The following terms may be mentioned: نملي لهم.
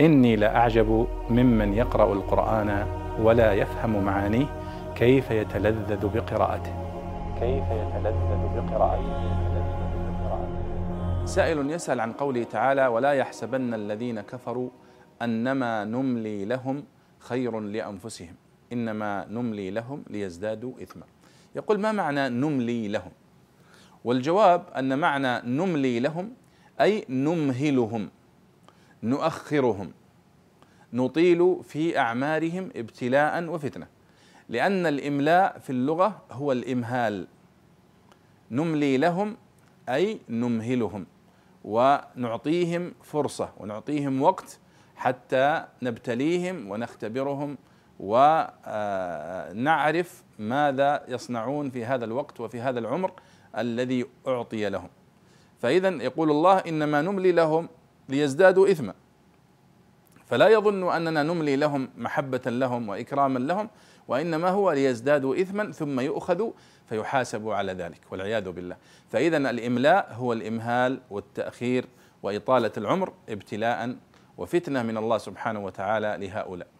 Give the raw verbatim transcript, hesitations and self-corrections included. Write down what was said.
إني لأعجب ممن يقرأ القرآن ولا يفهم معانيه كيف يتلذذ بقراءته كيف يتلذذ بقراءته سائل يسأل عن قوله تعالى ولا يحسبن الذين كفروا أنما نملي لهم خير لأنفسهم إنما نملي لهم ليزدادوا إثما. يقول ما معنى نملي لهم؟ والجواب أن معنى نملي لهم أي نمهلهم، نؤخرهم، نطيل في أعمارهم ابتلاء وفتنة، لأن الإملاء في اللغة هو الإمهال. نملي لهم أي نمهلهم ونعطيهم فرصة ونعطيهم وقت حتى نبتليهم ونختبرهم ونعرف ماذا يصنعون في هذا الوقت وفي هذا العمر الذي أعطي لهم. فإذا يقول الله إنما نملي لهم ليزدادوا إثما، فلا يظن أننا نملي لهم محبة لهم وإكراما لهم، وإنما هو ليزدادوا إثما ثم يؤخذوا فيحاسبوا على ذلك والعياذ بالله. فإذا الإملاء هو الإمهال والتأخير وإطالة العمر ابتلاء وفتنة من الله سبحانه وتعالى لهؤلاء.